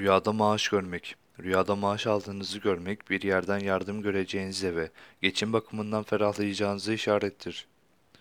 Rüyada maaş görmek. Rüyada maaş aldığınızı görmek, bir yerden yardım göreceğinize ve geçim bakımından ferahlayacağınızı işarettir.